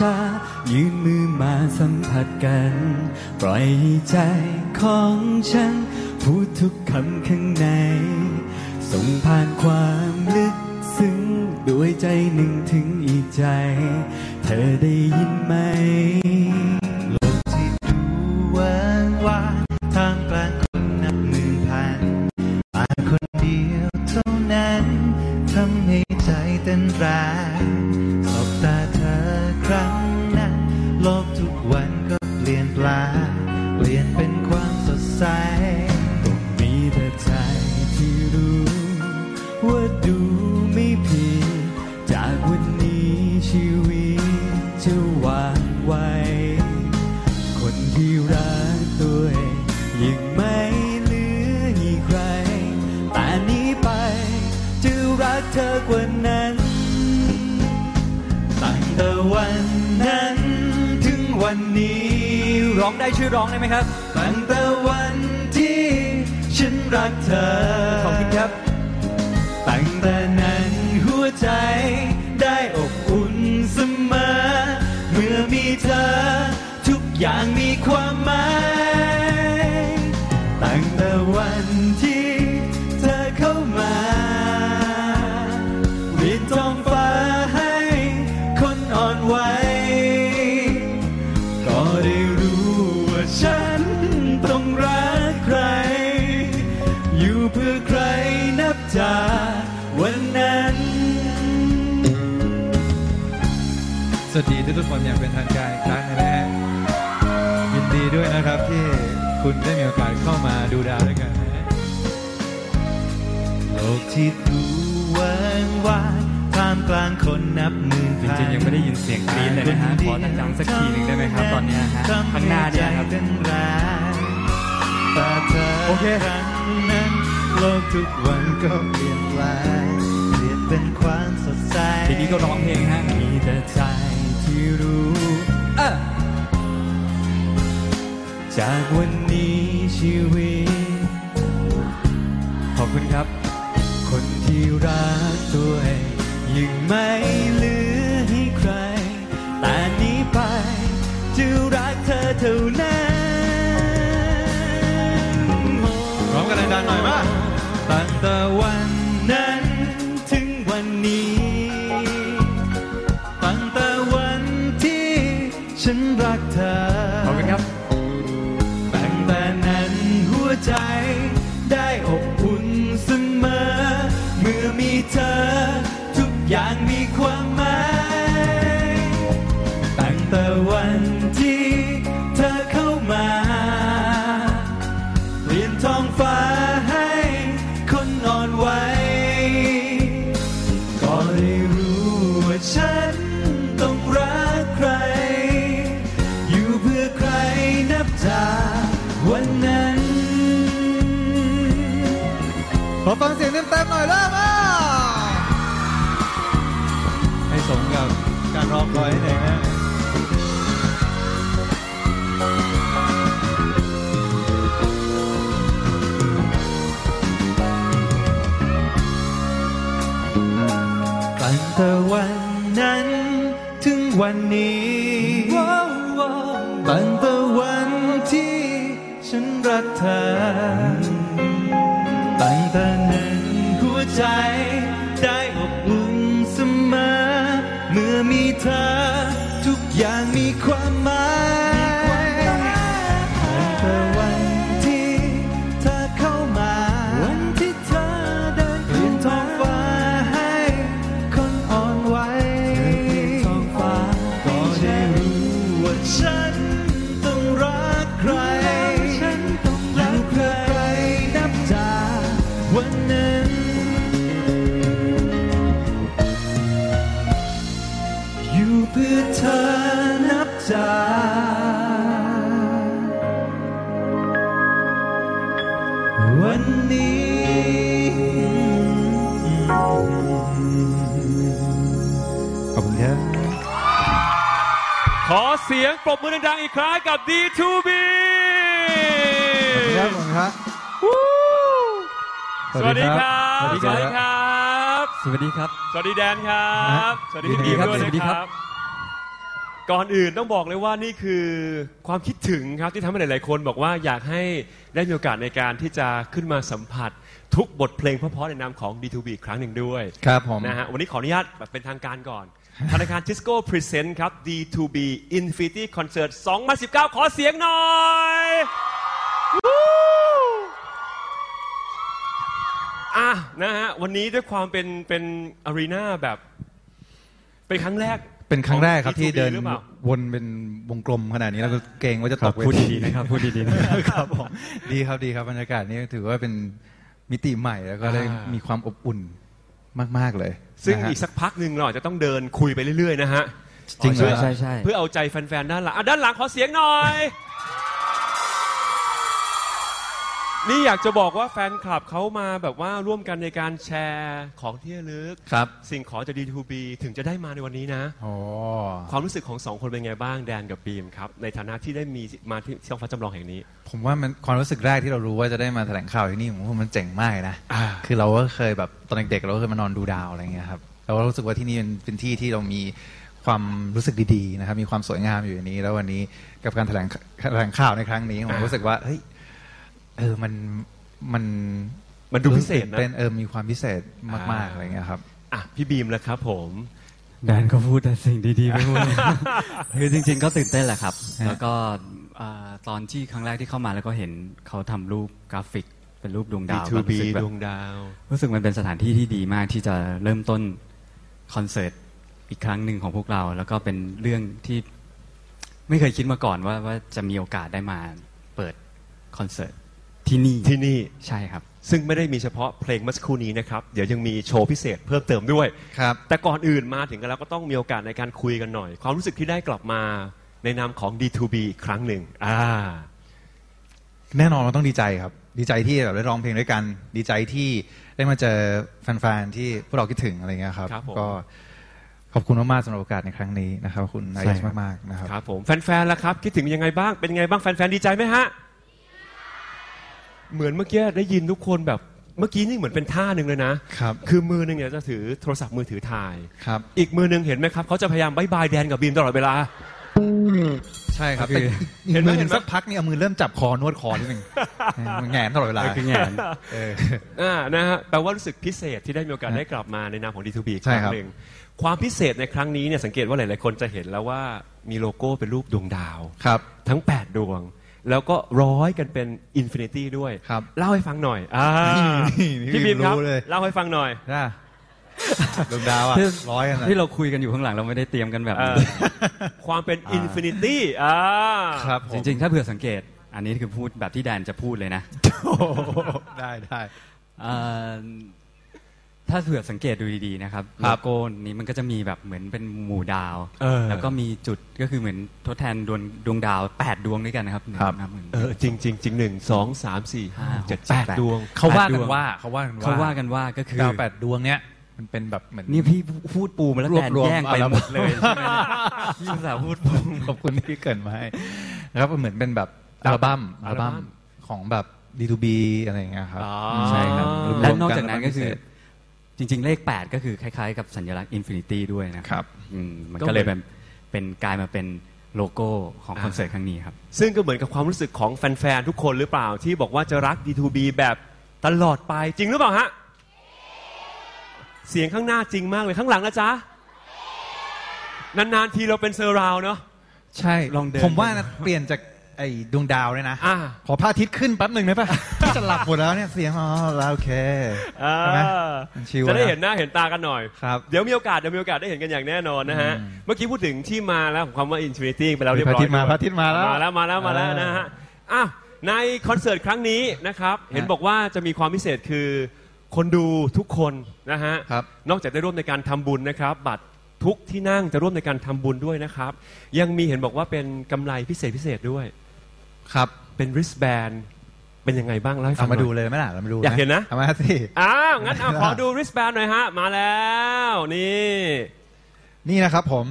ช้ายืนมือมาสัมผัสกันปล่อยใจของฉันพูดทุกคำข้างในส่งผ่านความลึกซึ้งด้วยใจหนึ่งถึงอีกใจเธอได้ยินไหมโลกที่ดูว่างว่าทางกลางคนนับหมื่นพันมาคนเดียวเท่านั้นทำให้ใจเต้นแรงสบตาเธอครั้งนั้นโลกทุกวันก็เปลี่ยนแปลงเปลี่ยนเป็นความสดใสต้องมีแต่ใจที่รู้ว่าดูไม่ผิดจากวันนี้ชีวิตจะวางไว้คนที่รักตัวเองยังไม่เหลืออีกใครแต่นี้ไปจะรักเธอกว่านั้นตั้งแต่วันนั้นถึงวันนี้ร้องได้ช่วยร้องได้ไหมครับตั้งแต่วันที่ฉันรักเธอขอบคุณครับตั้งแต่นั้นหัวใจได้อบอุ่นเสมอเมื่อมีเธอทุกอย่างมีความหมายตั้งแต่วันที่เธอเข้ามาบินท้องฟ้าให้คนอ่อนไหวก็ได้รู้ว่าฉันต้องรักใครอยู่เพื่อใครนับจากวันนั้นสวัสดีทุกคนอย่างเป็นทางการอีกครั้งนะฮะยินดีด้วยนะครับที่คุณได้มีโอกาสเข้ามาดูดาวด้วยกันนะฮะโลกที่ดูว่างว่างท่ามกลางคนนับหมื่นจริงๆยังไม่ได้ยินเสียงกรี๊ดเลยนะฮะขอจังสักทีหนึ่งได้ไหมครับตอนนี้ฮะข้างหน้าเนี่ยครับโอเคโลกทุกวันก็เปลี่ยนแปลงเปลี่ยนเป็นความสดใสทีนี้ก็ร้องเพลงฮะมีแต่ใจที่รู้จากวันนี้ชีวิตขอบคุณครับคนที่รักตัวเองยังไม่เหลือให้ใครแต่นี้ไปจะรักเธอเท่านั้นร้องกันดังๆหน่อยมาตั้งแต่วันนั้นถึงวันนี้ตั้งแต่วันที่ฉันรักเธอขอบคุณครับตั้งแต่นั้นหัวใจได้อบอุ่นเสมอเมื่อมีเธอทุกอย่างมีความหมายตั้งแต่วันที่เธอเข้ามาเปลี่ยนท้องฟ้าให้คนอ่อนไหวก็ได้รู้ว่าฉันต้องรักใครอยู่เพื่อใครนับจากวันนั้นขอฟังเสียงเต็มๆหน่อยแล้วมาให้สมกับการรอคอยหน่อยนะตั้งแต่วันนั้นถึงวันนี้ตั้งแต่วันที่ฉันรักเธอตั้งแต่นั้นหัวใจได้อบอุ่นเสมอเมื่อมีเธอทุกอย่างมีความหมายตั้งแต่วันที่เธอเข้ามาวันที่เธอเดินขึ้นท้องฟ้าให้คนอ่อนไหวท้องฟ้าก็ได้รู้ว่าฉันต้องรักใครเพื่อเธอนับจากวันนี้ขอบคุณครับขอเสียงปรบมือดังๆอีกครั้งกับ D2B ขอบคุณครับสวัสดีครับสวัสดีครับสวัสดีครับสวัสดีแดนครับสวัสดีพี่บีมด้วยนะครับ ก่อนอื่นต้องบอกเลยว่านี่คือความคิดถึงครับที่ทำให้หลายๆคนบอกว่าอยากให้ได้มีโอกาสในการที่จะขึ้นมาสัมผัสทุกบทเพลงเพราะๆในนามของ D2B อีกครั้งหนึ่งด้วยครับผมนะฮะวันนี้ขออนุญาตแบบเป็นทางการก่อนธนาคารทิสโก้พรีเซนต์ครับ D2B Infinity Concert 2019 ขอเสียงหน่อยนะฮะวันนี้ด้วยความเป็นอารีนาแบบเป็นครั้งแรกครับที่เดินวนเป็นวงกลมขนาดนี้แล้วก็เกรงว่าจะตกเวทีพูดดีนะครับพูดดีนะครับผมดีครับบรรยากาศนี้ถือว่าเป็นมิติใหม่แล้วก็ได้มีความอบอุ่นมากๆเลยซึ่งอีกสักพักหนึ่งเราอาจจะต้องเดินคุยไปเรื่อยๆนะฮะจริงใช่เพื่อเอาใจแฟนๆด้านหลังขอเสียงหน่อยนี่อยากจะบอกว่าแฟนคลับเขามาแบบว่าร่วมกันในการแชร์ของที่ระลึกสิ่งของจาก D2B ถึงจะได้มาในวันนี้นะความรู้สึกของสองคนเป็นไงบ้างแดนกับบีมครับในฐานะที่ได้มีมาที่ท้องฟ้าจำลองแห่งนี้ผมว่ามันความรู้สึกแรกที่เรารู้ว่าจะได้มาแถลงข่าวที่นี่ผมว่ามันเจ๋งมากนะคือเราก็เคยแบบตอนเด็กๆเราเคยมานอนดูดาวอะไรเงี้ยครับเราก็รู้สึกว่าที่นี่เป็นที่ที่เรามีความรู้สึกดีๆนะครับมีความสวยงามอยู่ในนี้แล้ววันนี้กับการแถลงข่าวในครั้งนี้ผมรู้สึกว่าเฮ้ยมันดูพิเศษนะมีความพิเศษมากๆอะไรเงี้ยครับพี่บีมแล้วครับผมแดนก็พูดแต่สิ่งดีๆไม่พูดคือจริงๆก็ตื่นเต้นแหละครับแล้วก็ตอนที่ครั้งแรกที่เข้ามาแล้วก็เห็นเขาทำรูปกราฟิกเป็นรูปดวงดาวดวงดาวรู้สึกมันเป็นสถานที่ที่ดีมากที่จะเริ่มต้นคอนเสิร์ตอีกครั้งหนึ่งของพวกเราแล้วก็เป็นเรื่องที่ไม่เคยคิดมาก่อนว่าจะมีโอกาสได้มาเปิดคอนเสิร์ตที่นี่ใช่ครับซึ่งไม่ได้มีเฉพาะเพลงเมื่อสักครู่นี้นะครับเดี๋ยวยังมีโชว์พิเศษเพิ่มเติมด้วยครับแต่ก่อนอื่นมาถึงกันแล้วก็ต้องมีโอกาสในการคุยกันหน่อยความรู้สึกที่ได้กลับมาในนามของ D2B อีกครั้งหนึ่งแน่นอนเราต้องดีใจครับดีใจที่แบบได้ร้องเพลงด้วยกันดีใจที่ได้มาเจอแฟนๆที่พวกเราคิดถึงอะไรเงี้ยครับก็ขอบคุณมากๆสำหรับโอกาสในครั้งนี้นะครับขอบคุณไอซ์มากๆนะครับครับผมแฟนๆล่ะครับคิดถึงยังไงบ้างเป็นยังไงบ้างแฟนๆดีใจไหมฮะเหมือนเมื่อกี้ได้ยินทุกคนแบบเมื่อกี้นี่เหมือนเป็นท่าหนึ่งเลยนะครับคือมือหนึ่งเนี่ยจะถือโทรศัพท์มือถือถ่ายครับอีกมือหนึ่งเห็นไหมครับเขาจะพยายามบายบายแดนกับบีมตลอดเวลาใช่ครับเห็นไหมสักพักนี่เอามือเริ่มจับคอนวดคอนิดหนึ่งแหงตลอดเวลาคือแหงนะฮะแปลว่ารู้สึกพิเศษที่ได้มีโอกาสได้กลับมาในนามของ D2B อีกครั้งหนึ่งความพิเศษในครั้งนี้เนี่ยสังเกตว่าหลายๆคนจะเห็นแล้วว่ามีโลโก้เป็นรูปดวงดาวครับทั้ง8ดวงแล้วก็ร้อยกันเป็นอินฟินิตี้ด้วยเล่าให้ฟังหน่อยพี่บีมครับเล่าให้ฟังหน่อยดวงดาวร้อยกันที่เราคุยกันอยู่ข้างหลังเราไม่ได้เตรียมกันแบบความเป็นอินฟินิตี้จริงๆถ้าเผื่อสังเกตอันนี้คือพูดแบบที่แดนจะพูดเลยนะได้ถ้าเผื่อสังเกตดูดีๆนะครับโลโก้นี้มันก็จะมีแบบเหมือนเป็นหมู่ดาวแล้วก็มีจุดก็คือเหมือนทดแทนดวงดาว8ดวงด้วยกันนะครับจริง 1 2 3 4 5 7 8 ดวงเขาว่ากันว่าก็คือดาว8ดวงเนี้ยมันเป็นแบบเหมือนนี่พี่พูดปูมาแล้วแต่แย่งไปหมดเลยพี่ภาษาพูดปูขอบคุณที่เกิดมาให้ครับเหมือนเป็นแบบอัลบั้มของแบบ D2B อะไรอย่างเงี้ยครับใช่ครับและนอกจากนั้นก็คือจริงๆเลข8ก็คือคล้ายๆกับสัญลักษณ์อินฟินิตี้ด้วยนะครับมันก็เลยเป็นกลายมาเป็นโลโก้ของคอนเสิร์ตครั้งนี้ครับซึ่งก็เหมือนกับความรู้สึกของแฟนๆทุกคนหรือเปล่าที่บอกว่าจะรัก D2B แบบตลอดไปจริงหรือเปล่าฮะเสียงข้างหน้าจริงมากเลยข้างหลังนะจ๊ะนานๆทีเราเป็นเซอร์ราวเนาะใช่ลองเดินผมว่านะเปลี่ยนจากไอ้ดวงดาวเนี่ยนะขอพระอาทิตย์ขึ้นแป๊บหนึ่งได้ป่ะจะหลับหมดแล้วเนี่ยเสียงโอเคจะได้เห็นหน้าเห็นตากันหน่อยครับเดี๋ยวมีโอกาสได้เห็นกันอย่างแน่นอนนะฮะเมื่อกี้พูดถึงที่มาแล้วของคำว่า Infinity ไปแล้วเรียบร้อยพระอาทิตย์มาแล้วนะฮะในคอนเสิร์ตครั้งนี้นะครับเห็นบอกว่าจะมีความพิเศษคือคนดูทุกคนนะฮะนอกจากได้ร่วมในการทำบุญนะครับบัตรทุกที่นั่งจะร่วมในการทำบุญด้วยนะครับยังมีเห็นบอกว่าเป็นกำไรพิเศษด้วยครับเป็น wristband เป็นยังไงบ้างเล่าให้ฟังมาดูเลยไหมล่ะเรามาดูอยากเห็นนะเอามาสิงั้นขอดู wristband หน่อยฮะมาแล้วนี่นะครับผม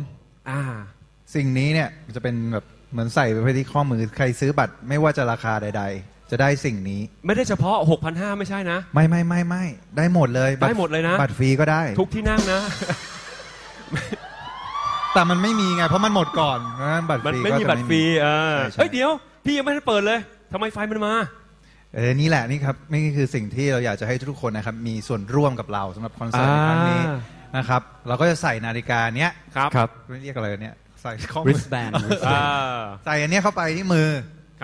สิ่งนี้เนี่ยจะเป็นแบบเหมือนใส่ไปที่ข้อมือใครซื้อบัตรไม่ว่าจะราคาใดๆจะได้สิ่งนี้ไม่ได้เฉพาะ 6,500 ไม่ใช่นะไม่ได้หมดเลยนะบัตรฟรีก็ได้ทุกที่นั่งนะ แต่มันไม่มีไงเพราะมันหมดก่อนนะบัตรฟรีมันไม่มีบัตรฟรีเฮ้ยเดี๋ยวพี่ยังไม่ได้เปิดเลยทำไมไฟมันมานี่แหละนี่ครับนี่คือสิ่งที่เราอยากจะให้ทุกคนนะครับมีส่วนร่วมกับเราสำหรับคอนเสิร์ตในครั้งนี้นะครับเราก็จะใส่นาฬิกาเนี้ยครับไม่เรียกอะไรเนี้ยใส่ข้อมือใส่อันนี้เข้าไปที่มือ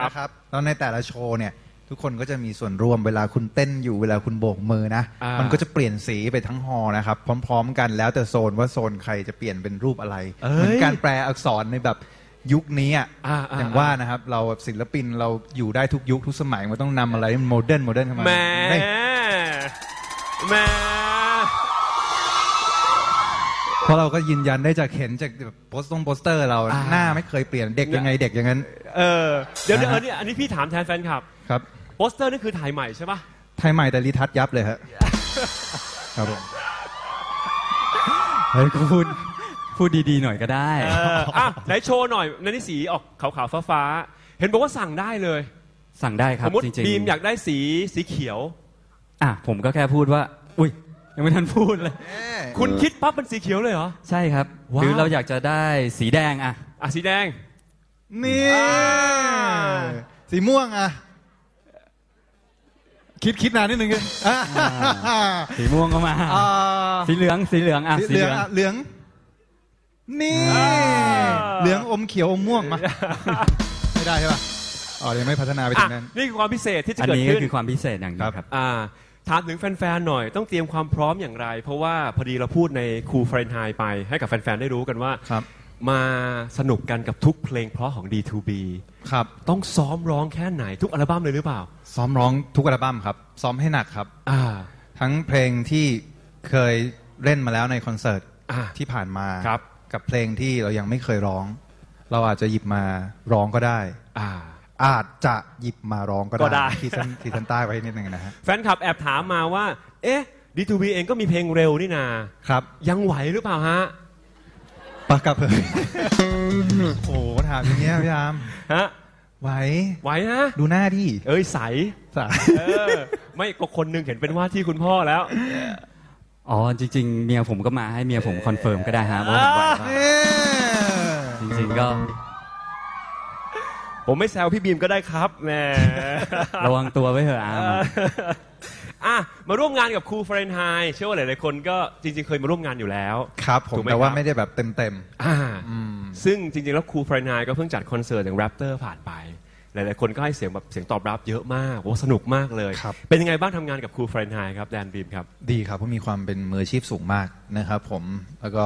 นะครับแล้วในแต่ละโชว์เนี่ยทุกคนก็จะมีส่วนร่วมเวลาคุณเต้นอยู่เวลาคุณโบกมือนะมันก็จะเปลี่ยนสีไปทั้งฮอนะครับพร้อมๆกันแล้วแต่โซนว่าโซนใครจะเปลี่ยนเป็นรูปอะไรเหมือนการแปลอักษรในแบบยุคนี้อย่างว่านะครับเราศิลปินเราอยู่ได้ทุกยุคทุกสมัยมันต้องนำอะไรโมเดิร์นเข้ามาแม่เพราะเราก็ยืนยันได้จากเห็นจากโปสเตอร์เราหน้าไม่เคยเปลี่ยนเด็กยังไงเด็กอย่างนั้นเดี๋ยวนี่อันนี้พี่ถามแทนแฟนคลับครับโปสเตอร์นี่คือถ่ายใหม่ใช่ปะถ่ายใหม่แต่รีทัชยับเลยฮะครับผมเฮ้ยคุณพูดดีๆหน่อยก็ได้อ่ะไหนโชว์หน่อยในนี้สีออกขาวๆฟ้าๆเห็นบอกว่าสั่งได้เลยสั่งได้ครับจริงๆบีมอยากได้สีเขียวอ่ะผมก็แค่พูดว่าอุ้ยยังไม่ทันพูดเลยคุณคิดปั๊บเป็นสีเขียวเลยเหรอใช่ครับหรือเราอยากจะได้สีแดงอ่ะสีแดงนี่สีม่วงอ่ะคิดนานนิดนึงกันสีม่วงก็มาสีเหลืองอ่ะสีเหลืองนี่เหลืองอมเขียวอมม่วงมาไม่ได้ใช่ป่ะอ๋อยังไม่พัฒนาไปถึงนั้นนี่คือความพิเศษที่จะเกิดขึ้นคือความพิเศษอย่างนี้ครับถามถึงแฟนๆหน่อยต้องเตรียมความพร้อมอย่างไรเพราะว่าพอดีเราพูดในคูลเฟรนไฮไปให้กับแฟนๆได้รู้กันว่ามาสนุกกันกับทุกเพลงเพราะของ D2B ครับต้องซ้อมร้องแค่ไหนทุกอัลบั้มเลยหรือเปล่าซ้อมร้องทุกอัลบั้มครับซ้อมให้หนักครับทั้งเพลงที่เคยเล่นมาแล้วในคอนเสิร์ตที่ผ่านมากับเพลงที่เรายังไม่เคยร้องเราอาจจะหยิบมาร้องก็ได้อาจจะหยิบมาร้องก็ได้ที่ท่านใต้ไว้นิดนึงนะฮะแฟนคลับแอบถามมาว่าเอ๊ะ D2B เองก็มีเพลงเร็วนี่นาครับยังไหวหรือเปล่าฮะปากกลับเลยโอ้โหถามอย่างเงี้ยพี่อาร์มฮะไหวนะดูหน้าดิเอ้ยใสไม่ก็คนนึงเห็นเป็นว่าที่คุณพ่อแล้วอ๋อจริงๆเมียผมก็มาให้เมียผมคอนเฟิร์มก็ได้ฮะว่าผมไหวจริงๆก็ผมไม่แซวพี่บีมก็ได้ครับแหมระวังตัวไว้เถอะมาร่วมงานกับครูเฟรนไฮเชื่อว่าหลายๆคนก็จริงๆเคยมาร่วมงานอยู่แล้วครับผมแต่ว่าไม่ได้แบบเต็มๆซึ่งจริงๆแล้วครูเฟรนไฮก็เพิ่งจัดคอนเสิร์ตอย่างแรปเตอร์ผ่านไปหลายๆคนก็ให้เสียงแบบเสียงตอบรับเยอะมากโอ้สนุกมากเลยเป็นยังไงบ้างทำงานกับครูเฟรนไฮครับแดนบีมครับดีครับเพราะมีความเป็นมืออาชีพสูงมากนะครับผมแล้วก็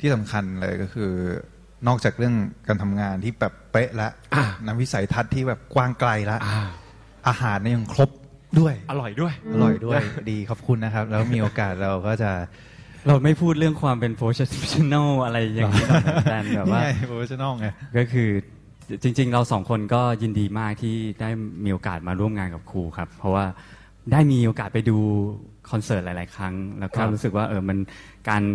ที่สำคัญเลยก็คือนอกจากเรื่องการทำงานที่แบบเป๊ะและวิสัยทัศน์ที่แบบกว้างไกลและอาหารเนี่ยยังครบด้วยอร่อยด้วยดีขอบคุณนะครับแล้วมีโอกาสเราก็จะเราไม่พูดเรื่องความเป็นโปรเฟสชั่นอลอะไรอย่างนี้แต่แบบว่าโปรเฟสชั่นอลไงก็คือจริงๆเราสองคนก็ยินดีมากที่ได้มีโอกาสมาร่วมงานกับครูครับเพราะว่าได้มีโอกาสไปดูคอนเสิร์ตหลายๆครั้งแล้วก็รู้สึกว่ามัน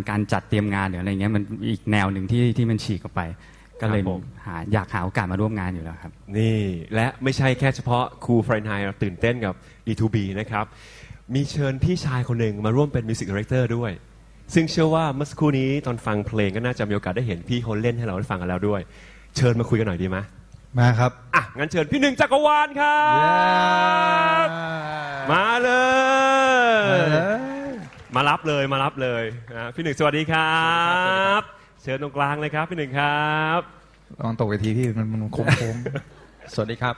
การจัดเตรียมงานหรืออะไรเงี้ยมันอีกแนวหนึ่งที่มันฉีกออกไปก็เลยอยากหาโอกาสมาร่วมงานอยู่แล้วครับนี่และไม่ใช่แค่เฉพาะครูเฟรนไฮเราตื่นเต้นกับ D2B นะครับมีเชิญพี่ชายคนหนึ่งมาร่วมเป็นมิวสิกดีเรคเตอร์ด้วยซึ่งเชื่อว่าเมื่อสักครู่นี้ตอนฟังเพลงก็น่าจะมีโอกาสได้เห็นพี่เขาเล่นให้เราได้ฟังกันแล้วด้วยเชิญมาคุยกันหน่อยดีไหมมาครับงั้นเชิญพี่หนึ่งจักรวาลครับมาเลยมารับเลยพี่หนึ่งสวัสดีครับเชิญตรงกลางเลยครับพี่หนึ่งครับลองตกเวทีพี่มันโค้งๆสวัสดีครับข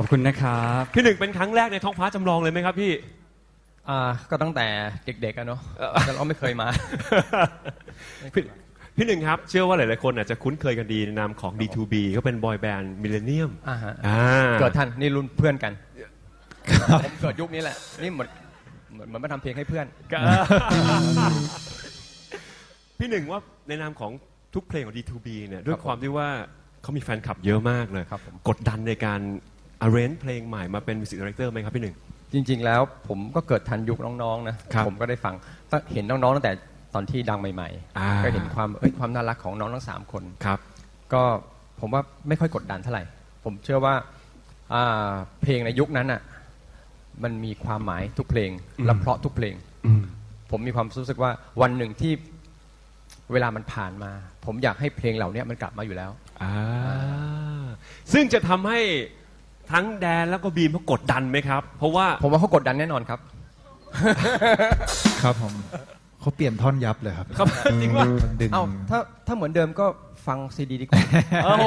อบคุณนะครับพี่หนึ่งเป็นครั้งแรกในท้องฟ้าจำลองเลยไหมครับพี่ก็ตั้งแต่เด็กๆเนาะแต่เราไม่เคยมาพี่หนึ่งครับเชื่อว่าหลายๆคนอาจจะคุ้นเคยกันดีในนามของ D2B ก็เป็นบอยแบนด์มิลเลนเนียมเกิดทันนี่รุ่นเพื่อนกันผมเกิดยุคนี้แหละนี่เหมือนมาทำเพลงให้เพื่อนพี่หนึ่งว่าในนามของทุกเพลงของ D2B เนี่ยด้วยความที่ว่าเขามีแฟนคลับเยอะมากเลยกดดันในการ arrange เพลงใหม่มาเป็น music director ไหมครับพี่หนึ่งจริงๆแล้วผมก็เกิดทันยุคน้องๆนะผมก็ได้ฟังเห็นน้องๆตั้งแต่ตอนที่ดังใหม่ๆก็เห็นความน่ารักของน้องทั้ง3คนครับก็ผมว่าไม่ค่อยกดดันเท่าไหร่ผมเชื่อว่าเพลงในยุคนั้นอ่ะมันมีความหมายทุกเพลงและเพราะทุกเพลงผมมีความรู้สึกว่าวันหนึ่งที่ เวลามันผ่านมาผมอยากให้เพลงเหล่านี้มันกลับมาอยู่แล้วซึ่งจะทำให้ทั้งแดนแล้วก็บีมเขากดดันไหมครับเพราะว่าผมว่าเขากดดันแน่นอนครับครับผมเขาเปลี่ยนท่อนยับเลยครับครับจริงว่าเอ้าถ้าเหมือนเดิมก็ฟังซีดีดีกว่าม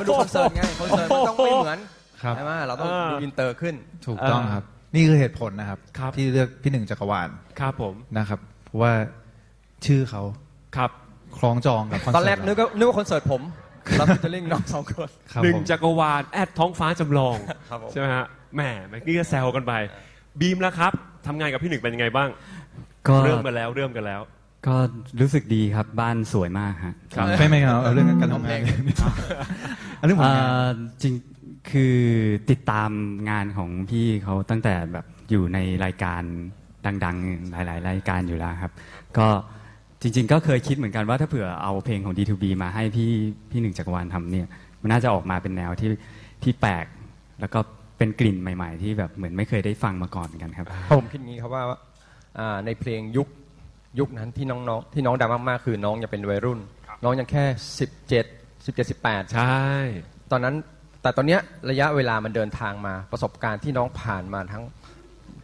าดูคอนเสิร์ตไงคอนเสิร์ตมันต้องไม่เหมือนใช่ไหมเราต้องดูอินเตอร์ขึ้นถูกต้องครับนี่คือเหตุผลนะครับที่เลือกพี่หนึ่งจักรวาลครับผมนะครับเพราะว่าชื่อเขาครับคล้องจองกับคอนเสิร์ตตอนแรกนึกว่าคอนเสิร์ตผมเราจะเล่นน้องสองคนหนึ่งจักรวาลแอดท้องฟ้าจำลองใช่ไหมฮะแหมเมื่อกี้ก็แซวกันไปบีมแล้วครับทำงานกับพี่หนึ่งเป็นยังไงบ้างเริ่มกันแล้วก็รู้สึกดีครับบ้านสวยมากฮะไม่เอาเรื่องการทำงานเรื่องผลงานจริงคือติดตามงานของพี่เขาตั้งแต่แบบอยู่ในรายการดังๆหลายๆรายการอยู่แล้วครับก็จริงๆก็เคยคิดเหมือนกันว่าถ้าเผื่อเอาเพลงของ D2B มาให้พี่หนึ่งจักรวาลทำเนี่ยมันน่าจะออกมาเป็นแนวที่แปลกแล้วก็เป็นกลิ่นใหม่ๆที่แบบเหมือนไม่เคยได้ฟังมาก่อนกันครับผมคิดงี้ครับว่าในเพลงยุคนั้นที่น้องดังมากๆคือน้องยังเป็นวัยรุ่นน้องยังแค่17 18ใช่ตอนนั้นแต่ตอนนี้ระยะเวลามันเดินทางมาประสบการณ์ที่น้องผ่านมาทั้ง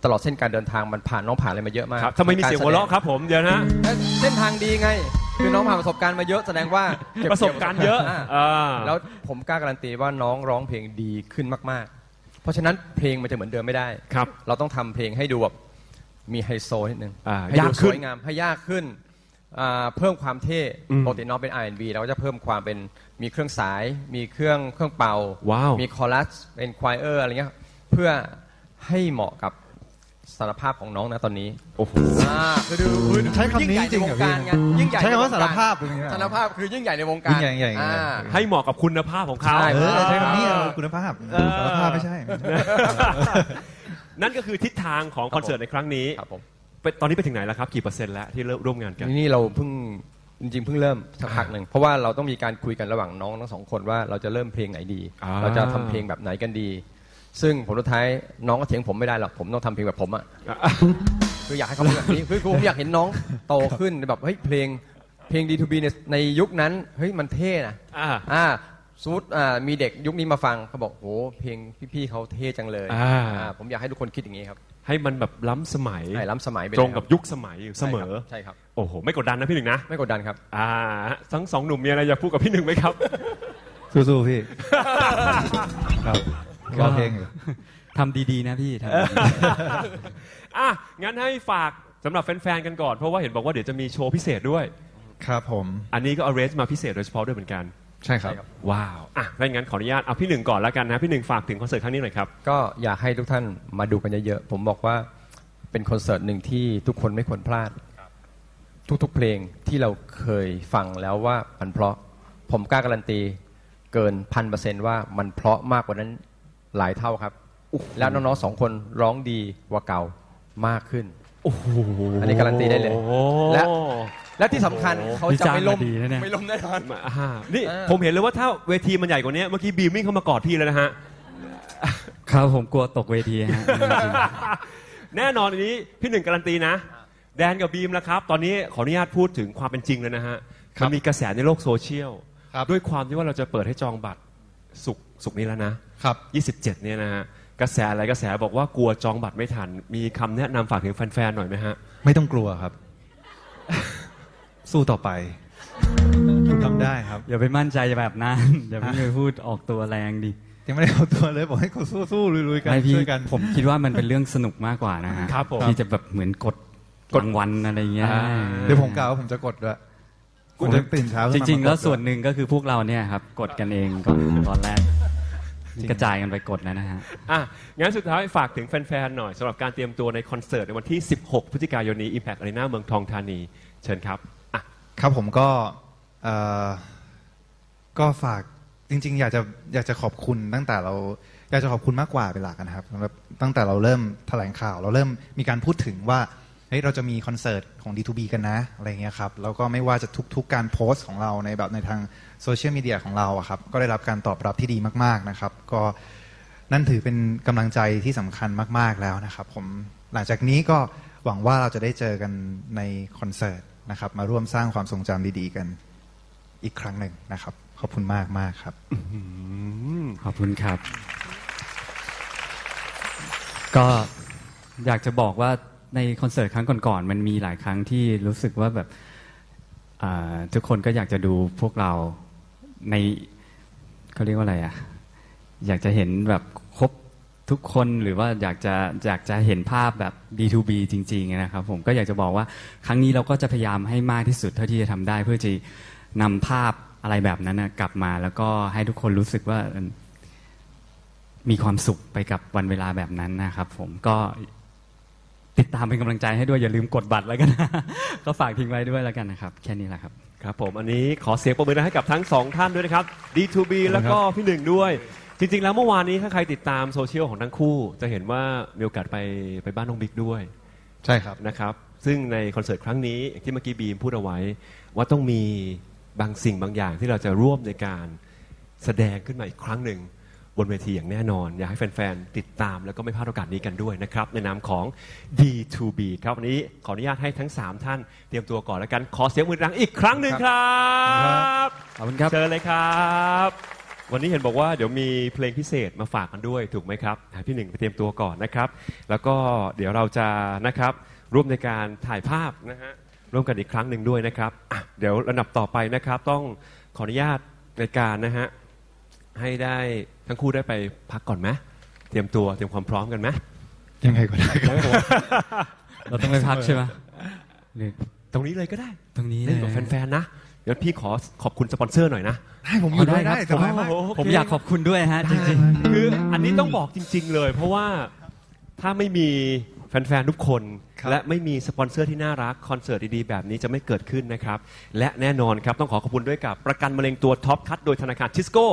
ตลอดเส้นการเดินทางมันผ่านน้องผ่านอะไรมาเยอะมากทำไมมีเสียงหัวเราะครับผมเดี๋ยวนะเส้นทางดีไงคือน้องผ่านประสบการณ์มาเยอะแสดงว่าประสบการณ์เยอะแล้วผมกล้าการันตีว่าน้องร้องเพลงดีขึ้นมากๆเพราะฉะนั้นเพลงมันจะเหมือนเดิมไม่ได้ครับเราต้องทำเพลงให้ดูแบบมีไฮโซนิดนึงให้ดูสวยงามให้ยากขึ้นเพิ่มความเท่ปกติน้องเป็น R&B เราก็จะเพิ่มความเป็นมีเครื่องสายมีเครื่องเป่ามีคอรัสเป็นควายเออร์อะไรเงี้ยเพื่อให้เหมาะกับสารภาพของน้องนะตอนนี้โอ้โหคือดูใช้คำนี้จริงเหรอพี่ยิ่งใหญ่ใช้คำว่าสารภาพสารภาพคือยิ่งใหญ่ในวงการยิ่งใหญ่ให้เหมาะกับคุณภาพของเขาใช้คำนี้คุณภาพสารภาพไม่ใช่นั่นก็คือทิศทางของคอนเสิร์ตในครั้งนี้ตอนนี้ไปถึงไหนแล้วครับกี่เปอร์เซ็นต์แล้วที่เริ่มร่วมงานกันนี่เราจริงๆเพิ่งเริ่มสักพักหนึ่งเพราะว่าเราต้องมีการคุยกันระหว่างน้องทั้งสองคนว่าเราจะเริ่มเพลงไหนดีเราจะทำเพลงแบบไหนกันดีซึ่งผมสุดท้ายน้องก็เถียงผมไม่ได้หรอกผมต้องทำเพลงแบบผมอ่ะคืออยากให้เขาเป็นแบบนี้คือผมอยากเห็นน้องโตขึ้นแบบเฮ้ยเพลง D2B ในยุคนั้นเฮ้ยมันเท่นะซูดมีเด็กยุคนี้มาฟังเขาบอกโหเพลงพี่ๆเขาเท่จังเลยผมอยากให้ทุกคนคิดอย่างนี้ครับให้มันแบบล้ำสมัยตรงกับยุคสมัยเสมอใช่ครับโอ้โหไม่กดดันนะพี่หนึ่งนะไม่กดดันครับทั้งสองหนุ่มมีอะไรอยากพูดกับพี่หนึ่งไหมครับสู้ๆพี่ครับรอเพลงอยู่ทำดีๆนะพี่งั้นให้ฝากสำหรับแฟนๆกันก่อนเพราะว่าเห็นบอกว่าเดี๋ยวจะมีโชว์พิเศษด้วยครับผมอันนี้ก็เอาเรสมาพิเศษโดยเฉพาะด้วยเหมือนกันใช่ครับว้าวถ้าอย่างนั้นขออนุญาตเอาพี่หนึ่งก่อนแล้วกันนะพี่หนึ่งฝากถึงคอนเสิร์ตครั้งนี้หน่อยครับก็อยากให้ทุกท่านมาดูกันเยอะๆผมบอกว่าเป็นคอนเสิร์ตหนึ่งที่ทุกคนไม่ควรพลาดทุกๆเพลงที่เราเคยฟังแล้วว่ามันเพราะผมกล้าการันตีเกิน 1,000% ว่ามันเพราะมากกว่านั้นหลายเท่าครับแล้วน้องๆสองคนร้องดีกว่าเก่ามากขึ้นอันนี้การันตีได้เลยและที่สำคัญเขาจะไม่ล้มแน่นอนนี่ผมเห็นเลยว่าถ้าเวทีมันใหญ่กว่านี้เมื่อกี้บีมมิ่งเข้ามากอดพี่แล้วนะฮะครับผมกลัวตกเวทีฮะแน่นอนอันนี้พี่หนึ่งการันตีนะแดนกับบีมแล้วครับตอนนี้ขออนุญาตพูดถึงความเป็นจริงเลยนะฮะมันมีกระแสในโลกโซเชียลด้วยความที่ว่าเราจะเปิดให้จองบัตรศุกร์นี้แล้วนะครับ27เนี่ยนะฮะกระแสอะไรกระแสบอกว่ากลัวจองบัตรไม่ทันมีคำแนะนำฝากถึงแฟนๆหน่อยไหมฮะไม่ต้องกลัวครับสู้ต่อไปคุณทำได้ครับอย่าไปมั่นใจแบบนั้นอย่าไปพูดออกตัวแรงดิยังไม่ได้ออกตัวเลยบอกให้เขาสู้ๆลุยๆกันช่วยกันผมคิดว่ามันเป็นเรื่องสนุกมากกว่านะฮะที่จะแบบเหมือนกดรางวัลอะไรเงี้ยเดี๋ยวผมกล่าวว่าผมจะกดด้วยคุณจะตื่นเช้าจริงๆแล้วส่วนหนึ่งก็คือพวกเราเนี่ยครับกดกันเองก่อนตอนแรกกระจายกันไปกดแล้วนะฮะงั้นสุดท้ายฝากถึงแฟนๆหน่อยสำหรับการเตรียมตัวในคอนเสิร์ตในวันที่16พฤศจิกายนนี้ Impact Arena เมืองทองธานีเชิญครับครับผมก็ฝากจริงๆอยากจะขอบคุณตั้งแต่เราอยากจะขอบคุณมากกว่าเป็นหลักนะครับสำหรับตั้งแต่เราเริ่มแถลงข่าวเราเริ่มมีการพูดถึงว่าเฮ้ยเราจะมีคอนเสิร์ตของ D2B กันนะอะไรเงี้ยครับแล้วก็ไม่ว่าจะทุกการโพสต์ของเราในแบบในทางโซเชียลมีเดียของเราครับก็ได้รับการตอบรับที่ดีมากๆนะครับก็นั่นถือเป็นกำลังใจที่สำคัญมากๆแล้วนะครับผมหลังจากนี้ก็หวังว่าเราจะได้เจอกันในคอนเสิร์ต นะครับมาร่วมสร้างความทรงจำดีๆกันอีกครั้งหนึ่งนะครับขอบคุณมากมากครับขอบคุณครับก็อยากจะบอกว่าในคอนเสิร์ตครั้งก่อนๆมันมีหลายครั้งที่รู้สึกว่าแบบทุกคนก็อยากจะดูพวกเราในเขาเรียกว่าอะไรอ่ะอยากจะเห็นแบบครบทุกคนหรือว่าอยากจะเห็นภาพแบบ D2B จริงๆนะครับผมก็อยากจะบอกว่าครั้งนี้เราก็จะพยายามให้มากที่สุดเท่าที่จะทำได้เพื่อจะนำภาพอะไรแบบนั้นนะกลับมาแล้วก็ให้ทุกคนรู้สึกว่ามีความสุขไปกับวันเวลาแบบนั้นนะครับผมก็ติดตามเป็นกำลังใจให้ด้วยอย่าลืมกดบัตรแล้วกันนะก็ฝากทิ้งไว้ด้วยแล้วกันนะครับแค่นี้แหละครับครับผมอันนี้ขอเสียงปรบมือให้กับทั้ง2ท่านด้วยนะครับ D2B แล้วก็พี่หนึ่งด้วยจริงๆแล้วเมื่อวานนี้ถ้าใครติดตามโซเชียลของทั้งคู่จะเห็นว่ามีโอกาสไปบ้านน้องบิ๊กด้วยใช่ครับนะครับซึ่งในคอนเสิร์ตครั้งนี้ที่เมื่อกี้บีมพูดเอาไว้ว่าต้องมีบางสิ่งบางอย่างที่เราจะร่วมในการแสดงขึ้นมาอีกครั้งหนึ่งบนเวทีอย่างแน่นอนอยากให้แฟนๆติดตามแล้วก็ไม่พลาดโอกาสนี้กันด้วยนะครับในนามของ D2B ครับวันนี้ขออนุญาตให้ทั้ง3ท่านเตรียมตัวก่อนแล้วกันขอเสียงมือดังอีกครั้งหนึ่งครับขอบคุณครับเชิญเลยครับวันนี้เห็นบอกว่าเดี๋ยวมีเพลงพิเศษมาฝากกันด้วยถูกไหมครับพี่หนึ่งไปเตรียมตัวก่อนนะครับแล้วก็เดี๋ยวเราจะนะครับร่วมในการถ่ายภาพนะฮะร่วมกันอีกครั้งหนึ่งด้วยนะครับเดี๋ยวระดับต่อไปนะครับต้องขออนุญาตในการนะฮะให้ได้ทั้งคู่ได้ไปพักก่อนไหมเตรียมตัวเตรียมความพร้อมกันไหมยังไงก็ได้ครับเราต้องไปพักใช่ไหมตรงนี้เลยก็ได้ตรงนี้เลยกับแฟนๆนะเดี๋ยวพี่ขอขอบคุณสปอนเซอร์หน่อยนะให้ผมอยู่ด้วยได้ผมอยากขอบคุณด้วยฮะจริงๆคืออันนี้ต้องบอกจริงๆเลยเพราะว่าถ้าไม่มีแฟนๆทุกคนและไม่มีสปอนเซอร์ที่น่ารักคอนเสิร์ตดีๆแบบนี้จะไม่เกิดขึ้นนะครับและแน่นอนครับต้องขอขอบคุณด้วยกับประกันมะเร็งตัวท็อปคัทโดยธนาคารทิสโก้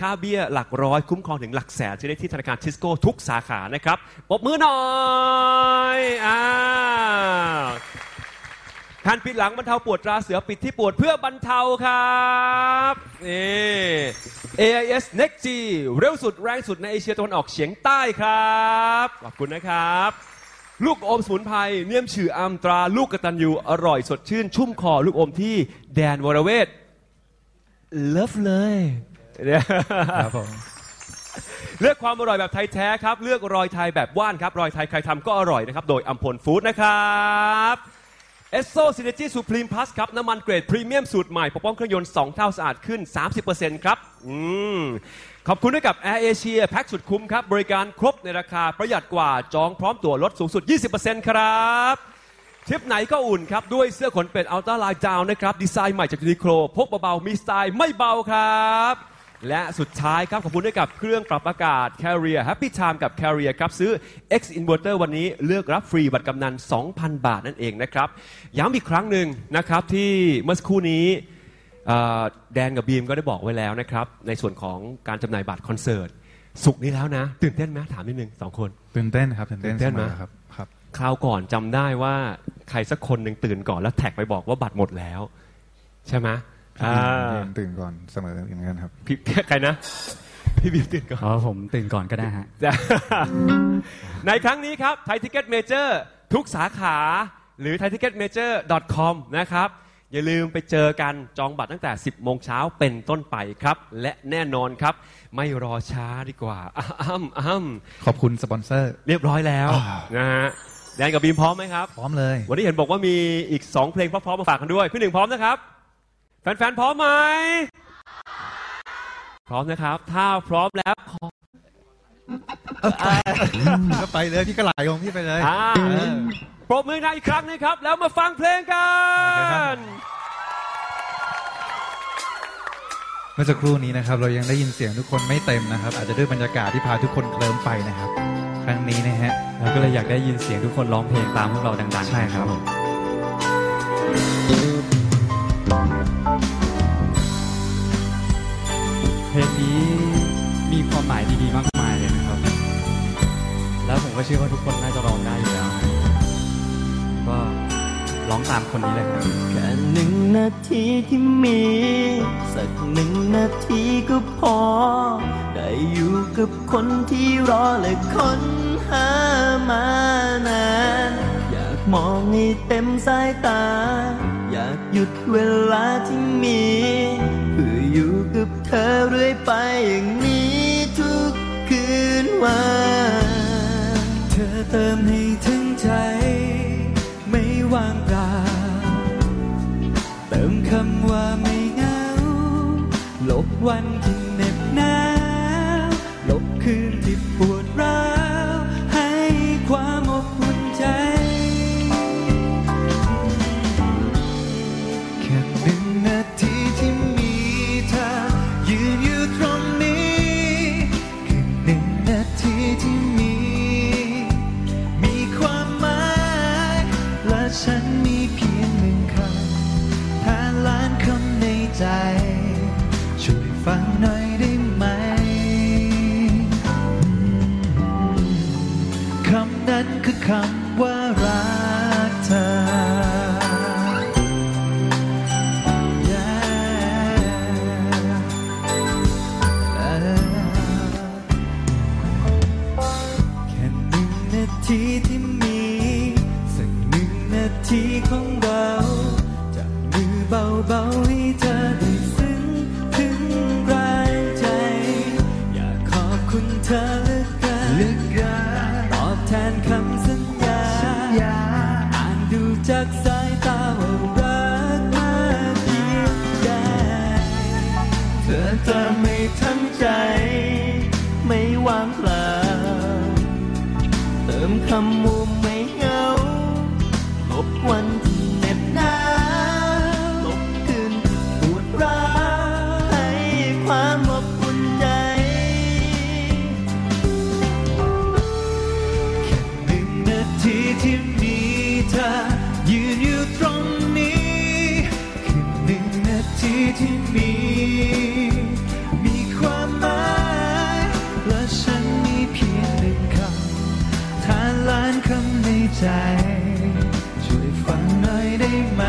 ค่าเบี้ยหลักร้อยคุ้มครองถึงหลักแสนจะได้ที่ธนาคารทิสโก้ทุกสาขานะครับปรบมือหน่อยคันปิดหลังบรรเทาปวดตราเสือปิดที่ปวดเพื่อบรรเทาครับนี่ AIS Next G เร็วสุดแรงสุดในเอเชียตะวันออกเฉียงใต้ครับขอบคุณนะครับลูกอมสมุนไพรเนียมฉืออัมตราลูกกตัญญูอร่อยสดชื่นชุ่มคอลูกอมที่แดนวรเวทเลิฟเลยครับผมเลือกความอร่อยแบบไทยแท้ครับเลือกรอยไทยแบบว่านครับรอยไทยใครทำก็อร่อยนะครับโดยอัมพลฟู้ดนะครับเอสโซซินเนจิสุพรีมพลัสครับน้ำมันเกรดพรีเมียมสูตรใหม่ปกป้องเครื่องยนต์2เท่าสะอาดขึ้น 30% ครับขอบคุณด้วยกับ Air Asia แพ็คสุดคุ้มครับบริการครบในราคาประหยัดกว่าจองพร้อมตั๋วลดสูงสุด 20% ครับทริปไหนก็อุ่นครับด้วยเสื้อขนเป็ดอัลตร้าไลท์ดาวน์นะครับดีไซน์ใหม่จากยูนิโคลพกเบาๆมีสไตล์ไม่เบาครับและสุดท้ายครับขอบคุณด้วยกับเครื่องปรับอากาศ Carrier Happy Time กับ Carrier ครับซื้อ X Inverter วันนี้เลือกรับฟรีบัตรกำนัน 2,000 บาทนั่นเองนะครับย้ำอีกครั้งหนึ่งนะครับที่เมื่อสักครู่นี้แดนกับบีมก็ได้บอกไว้แล้วนะครับในส่วนของการจำหน่ายบัตรคอนเสิร์ตศุกร์นี้แล้วนะตื่นเต้นไหมถามนิดนึงสองคนตื่นเต้นครับตื่นเต้นมากครับคราวก่อนจำได้ว่าใครสักคนหนึ่งตื่นก่อนแล้วแท็กไปบอกว่าบัตรหมดแล้วใช่ไหมตื่นก่อนเสมอเหมือนกันครับพี่ใครนะพี่บีมตื่นก่อนอ๋อผมตื่นก่อนก็ได้ฮะในครั้งนี้ครับ Thai Ticket Major ทุกสาขาหรือ ticketmajor.com นะครับอย่าลืมไปเจอกันจองบัตรตั้งแต่ 10 โมงเช้าเป็นต้นไปครับและแน่นอนครับไม่รอช้าดีกว่าขอบคุณสปอนเซอร์เรียบร้อยแล้วนะฮะแดนกับบีมพร้อมไหมครับพร้อมเลยวันนี้เห็นบอกว่ามีอีก2เพลงพร้อมๆมาฝากกันด้วยพี่หนึ่งพร้อมนะครับแฟนๆพร้อมไหมพร้อมนะครับถ้าพร้อมแล้วก็ไปเลยพี่กระไหลของพี่ไปเลยปรบมือหน่อยอีกครั้งนะครับแล้วมาฟังเพลงกันเมื่อสักครู่นี้นะครับเรายังได้ยินเสียงทุกคนไม่เต็มนะครับอาจจะด้วยบรรยากาศที่พาทุกคนเคลิ้มไปนะครับครั้งนี้นะฮะเราก็เลยอยากได้ยินเสียงทุกคนร้องเพลงตามพวกเราดังๆใช่ครับเพลงนี้มีความหมายดีๆมากมายเลยนะครับแล้วผมก็เชื่อว่าทุกคนน่าจะร้องได้อยู่แล้วก็ร้องตามคนนี้เลยครับแค่1 นาทีที่มีสัก1 นาทีก็พอได้อยู่กับคนที่รอและค้นหามานานอยาก มองให้เต็มสายตาอยากหยุดเวลาที่มีเพื่ออยู่กับเธอเรื่อยไปอย่างนี้ทุกคืนวันเธอเติมให้ถึงใจไม่ว่างเปล่าเติมคำว่าไม่เหงาลบวันที่เหน็บหนาวลบคืนที่ปวดร้าวให้ความอบอุ่นใจแค่หนึ่งนาทีที่มีเธอยืนอยู่ตรงนี้แค่หนึ่งนาทีที่มีความหมายและฉันมีเพียงหนึ่งคำถ้าล้านคำในใจช่วยฟังหน่อยได้ไหมคำนั้นคือคำว่ารักเธอ แค่หนึ่งนาทีที่มีสักหนึ่งนาทีของเราจับมือเบาๆให้เธอได้ซึ้งถึงแรงใจอยากขอบคุณเธอเหลือเกินแทนคำสัญญาอ่านดูจากสายตาว่ารักมากเพียงใดเธอจะไม่ทั้งใจไม่วางเปล่าเติมคำมุมไม่เหงาลบวันที่เหน็บหนาวลบคืนที่ปวดร้าวให้ความอบอุ่นใจที่มีเธอยืนอยู่ตรงนี้คือหนึ่งนาทีที่มีความหมายและฉันมีเพียงหนึ่งคำถ้าล้านคำในใจช่วยฟังหน่อยได้ไหม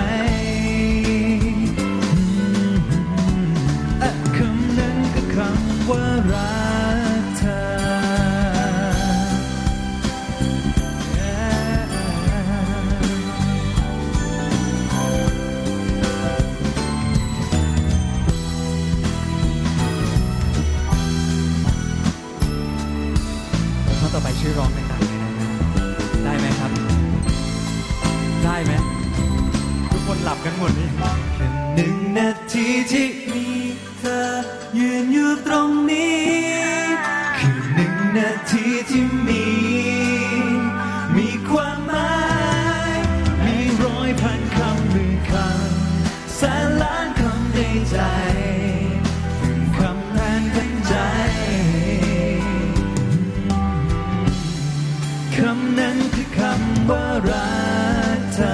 คำนั้นก็คำว่ารักชื่อร้องต่างๆเลยนะได้ไหมครับได้ไหมทุกคนหลับกันหมดนี่แค่หนึ่งนาทีที่มีเธอยืนอยู่ตรงนี้คือหนึ่งนาทีที่มีความหมายมีร้อยพันคำหมื่นคำแสนล้านคำในใจหนึ่งคำแทนพันใจคำนั้นคือคำว่ารักเธอ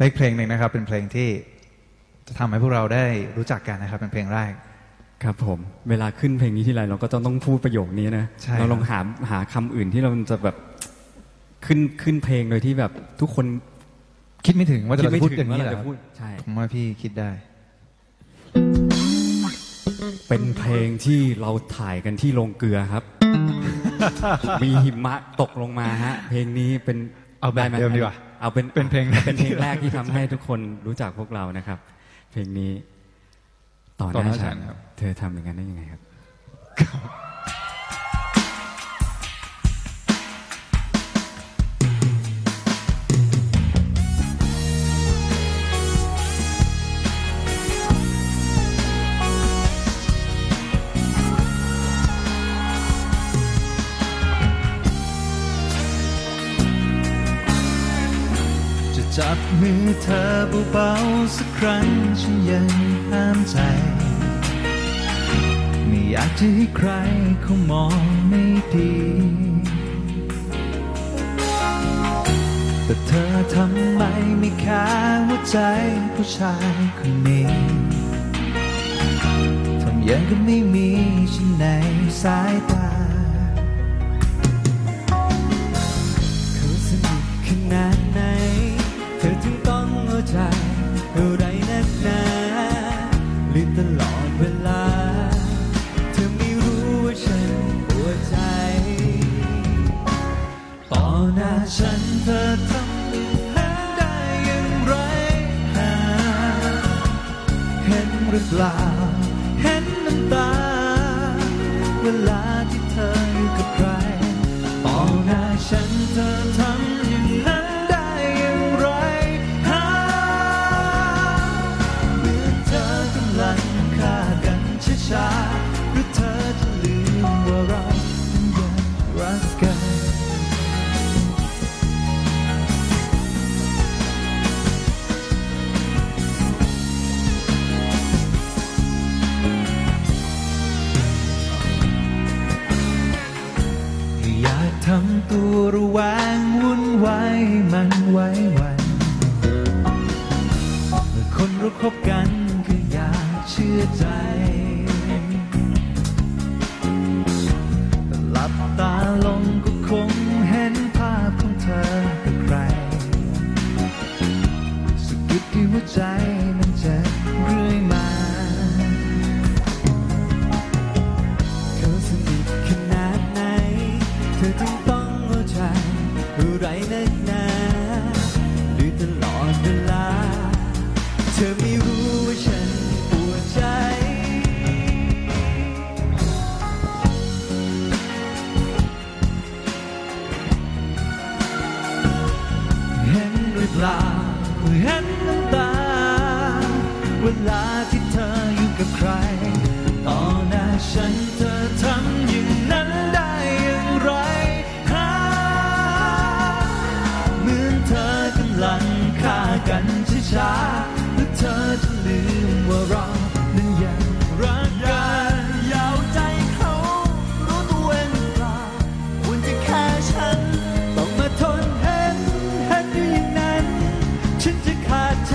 ในเพลงหนึ่งนะครับเป็นเพลงที่จะทำให้พวกเราได้รู้จักกันนะครับเป็นเพลงแรกครับผมเวลาขึ้นเพลงนี้ที่ไรเราก็ต้องพูดประโยคนี้นะเราลองหาคำอื่นที่เราจะแบบขึ้นเพลงโดยที่แบบทุกคนคิดไม่ถึงว่าจะพูดอย่างนี้แหละใช่ผมว่าพี่คิดได้เป็นเพลงที่เราถ่ายกันที่โรงเกลือครับ มีหิมะตกลงมาฮะเพลงนี้เป็นเอาแบบเดิมดีกว่าเอาเป็นเพลงแรกที่ทำให้ทุกคนรู้จักพวกเรานะครับเพลงนี้ต่อหน้าฉันเธอทำอย่างนั้นได้ยังไงครับจะจับมือเธอเบาๆสักครั้งฉันยังห้ามใจไม่อยากจะให้ใครเขามองไม่ดีแต่เธอทำไมไม่แคร์หัวใจผู้ชายคนนี้ทำ ยังก็ไม่มีฉันในสายตาเขาสนิทขนาดไหนเธอถึงต้องเอาใจอะไรนักหนาลืมตลอดเวลาเธอไม่รู้ว่าฉันปวดใจต่อหน้าฉันเธอทำหรือเปล่าเห็นน้ำตาเวลาที่เธออยู่กับใครต่อหน้าฉันเธอทำอย่างนั้นได้อย่างไรหาเหมือนเธอกำลังฆ่ากันช้าๆหรือเธอจะลืมว่าเรายังรักกันทำตัวระแวงวุ่นวายมันไว้วันเมื่อคนรู้คบกันก็อยากเชื่อใจหลับตาลงก็คงเห็นภาพของเธอกับใครสกิดที่หัวใจมันจะเรื่อยมาเธอจึงต้องเอาใจอะไรนักหนาหรือตลอดเวลาเธอไม่รู้ว่าฉันปวดใจเห็นหรือเปล่าเห็นน้ำตาเวลาที่เธออยู่กับใครต่อหน้าฉันเธอทำอย่างนั้นได้อย่างไรหาเหมือนเธอกำลังฆ่ากันช้าๆหรือเธอจะลืมว่าเรานั้นยังรักกันยาวใจเขารู้ตัวเองหรือเปล่าคุณจะแค่ฉันต้องมาทนเห็นอยู่อย่างนั้นฉันจะขาดใจ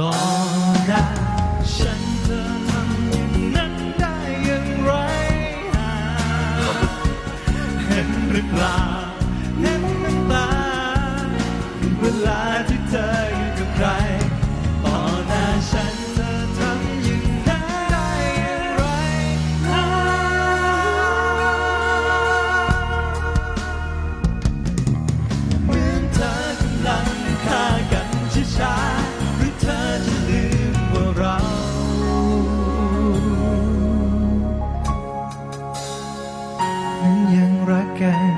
ต่อหน้าฉันเธอทำอย่างนั้นได้อย่างไรเห็นหรือเปล่าเห็นน้ำตาเวลาที่เธออยู่กับใครต่อหน้าฉันเธอทำอย่างนั้นได้อย่างไรเหมือนเธอกำลังฆ่ากันช้าๆเธอจะลืมว่าเรานั้นยังรักกัน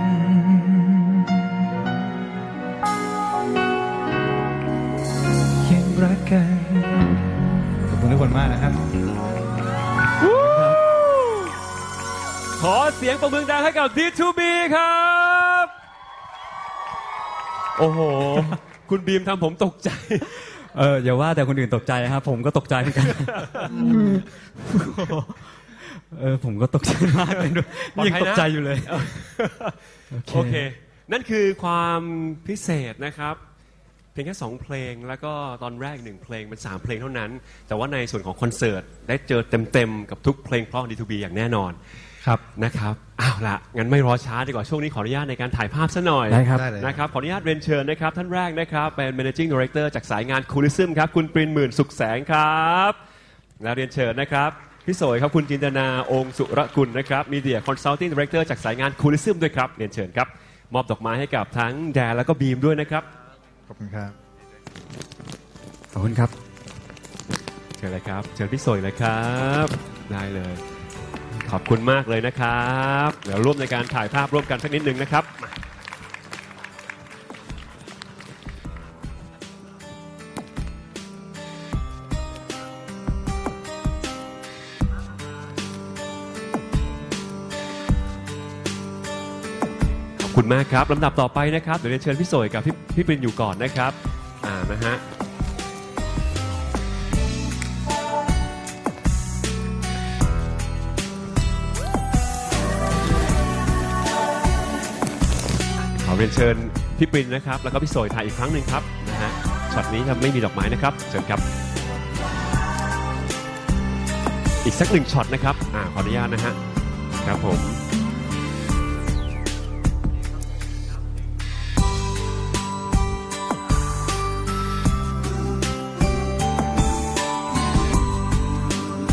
ยังรักกันขอบคุณทุกคนมากนะครับขอเสียงปรบมือดังให้กับ D2B ครับโอ้โหคุณบีมทำผมตกใจอย่าว่าแต่คนอื่นตกใจครับผมก็ตกใจเหมือนกันผมก็ตกใจมากเลยด้วยยังตกใจอยู่เลยโอเคนั่นคือความพิเศษนะครับเพียงแค่2เพลงแล้วก็ตอนแรก1เพลงเป็น3เพลงเท่านั้นแต่ว่าในส่วนของคอนเสิร์ตได้เจอเต็มๆกับทุกเพลงเพราะ D2B อย่างแน่นอนครับนะครับอ้าวละงั้นไม่รอช้าดีกว่าช่วงนี้ขออนุญาตในการถ่ายภาพซะหน่อยนะครับขออนุญาตเรียนเชิญนะครับท่านแรกนะครับเป็น managing director จากสายงานคูลิซึมครับคุณปรินหมื่นสุขแสงครับและเรียนเชิญนะครับพี่สวยครับคุณจินตนาองค์สุรกุลนะครับ media consulting director จากสายงานคูลิซึมด้วยครับเรียนเชิญครับมอบดอกไม้ให้กับทั้งแดนแล้วก็บีมด้วยนะครับขอบคุณครับขอบคุณครับเชิญเลยครับเชิญพี่สวยเลยครับได้เลยขอบคุณมากเลยนะครับเดี๋ยวร่วมในการถ่ายภาพร่วมกันสักนิดนึงนะครับขอบคุ คุณมากครับลำดับต่อไปนะครับเดี๋ยวเชิญพี่โสยกับพี่ปรินอยู่ก่อนนะครับนะฮะขอเรียนเชิญพี่ปรินนะครับแล้วก็พี่โสยถ่ายอีกครั้งหนึ่งครับนะฮะช็อตนี้ครับไม่มีดอกไม้นะครับเชิญครับอีกสักหนึ่งช็อตนะครับขออนุญาตนะฮะครับผม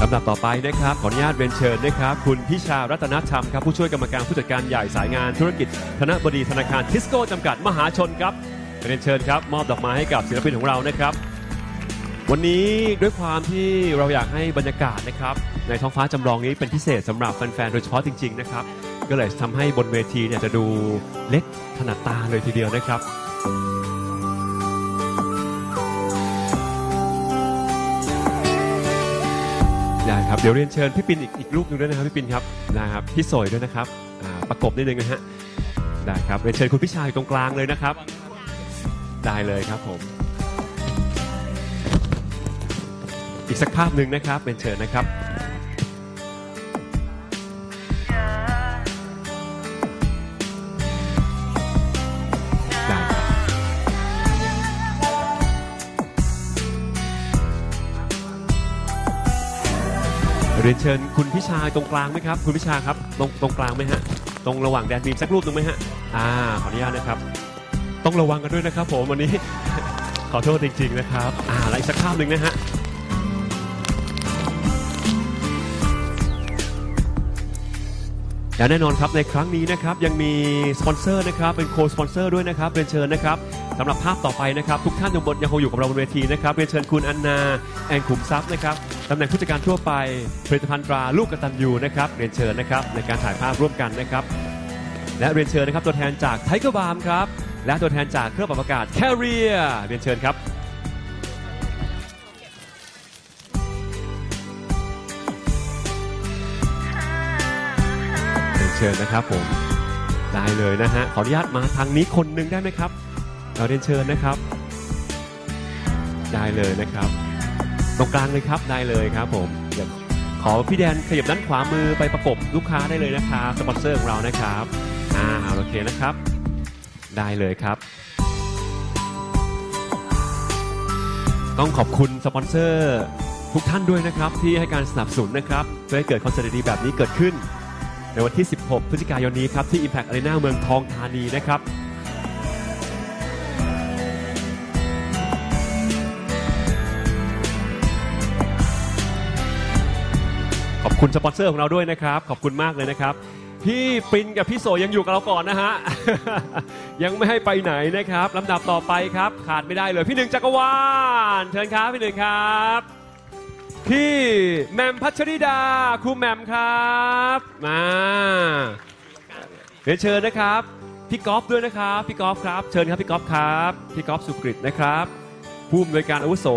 ลำดับต่อไปนะครับขออนุญาตเรียนเชิญนะครับคุณพิชารัตนธรรมครับผู้ช่วยกรรมการผู้จัดการใหญ่สายงานธุรกิจคณบดีธนาคารทิสโก้จำกัดมหาชนครับเรียนเชิญครับมอบดอกไม้ให้กับศิลปินของเรานะครับวันนี้ด้วยความที่เราอยากให้บรรยากาศนะครับในท้องฟ้าจำลองนี้เป็นพิเศษสำหรับแฟนๆโดยเฉพาะจริงๆนะครับก็เลยทำให้บนเวทีเนี่ยจะดูเล็กถนัดตาเลยทีเดียวนะครับได้ครับเดี๋ยวเรียนเชิญพี่ปินอีกรูปหนึ่งด้วยนะครับพี่ปินครับนะครับพี่โสยด้วยนะครับประกบนิดนึงนะฮะได้ครับเรียนเชิญคุณพิชาอยู่ตรงกลางเลยนะครับได้เลยครับผมอีกสักภาพหนึ่งนะครับเป็นเชิญนะครับได้ครับเรียนเชิญคุณพิชาตรงกลางไหมครับคุณพิชาครับตรงกลางไหมฮะตรงระหว่างแดนบีมสักรูปหนึ่งไหมฮะขออนุญาตนะครับต้องระวังกันด้วยนะครับผมวันนี้ ขอโทษจริงๆนะครับแล้วอีกสักภาพหนึ่งนะฮะและแน่นอนครับในครั้งนี้นะครับยังมีสปอนเซอร์นะครับเป็นโค้ชสปอนเซอร์ด้วยนะครับเรียนเชิญนะครับสำหรับภาพต่อไปนะครับทุกท่านยังคงอยู่กับเราบนเวทีนะครับเรียนเชิญคุณอันนาแองขุมทรัพย์นะครับตำแหน่งผู้จัดการทั่วไปผลิตภัณฑ์ตราลูกกตัญญูนะครับเรียนเชิญนะครับในการถ่ายภาพร่วมกันนะครับและเรียนเชิญนะครับตัวแทนจากไทเกอร์บาร์มครับและตัวแทนจากเครื่องปรับอากาศแคเรียเรียนเชิญครับเชิญนะครับผมได้เลยนะฮะขออนุญาตมาทางนี้คนนึงได้ไหมครับเราเรียนเชิญนะครับได้เลยนะครับตรงกลางเลยครับได้เลยครับผมเดี๋ยวขอพี่แดนขยับด้านขวามือไปประกบลูกค้าได้เลยนะครับสปอนเซอร์ของเรานะครับโอเคนะครับได้เลยครับต้องขอบคุณสปอนเซอร์ทุกท่านด้วยนะครับที่ให้การสนับสนุนนะครับเพื่อให้เกิดคอนเสิร์ตดีๆแบบนี้เกิดขึ้นในวันที่16พฤศจิกายนนี้ครับที่ Impact Arena เมืองทองธานีนะครับขอบคุณสปอนเซอร์ของเราด้วยนะครับขอบคุณมากเลยนะครับพี่ปรินกับพี่โสยังอยู่กับเราก่อนนะฮะ ยังไม่ให้ไปไหนนะครับลำดับต่อไปครับขาดไม่ได้เลยพี่หนึ่งจักรวาลเชิญครับพี่หนึ่งครับพี่แมมพัชริดาครูแมมครับมาเชิญนะครับพี่กอล์ฟด้วยนะครับพี่กอล์ฟครับเชิญครับพี่กอล์ฟครับพี่กอล์ฟสุกฤตนะครับผู้อำนวยการอาวุโส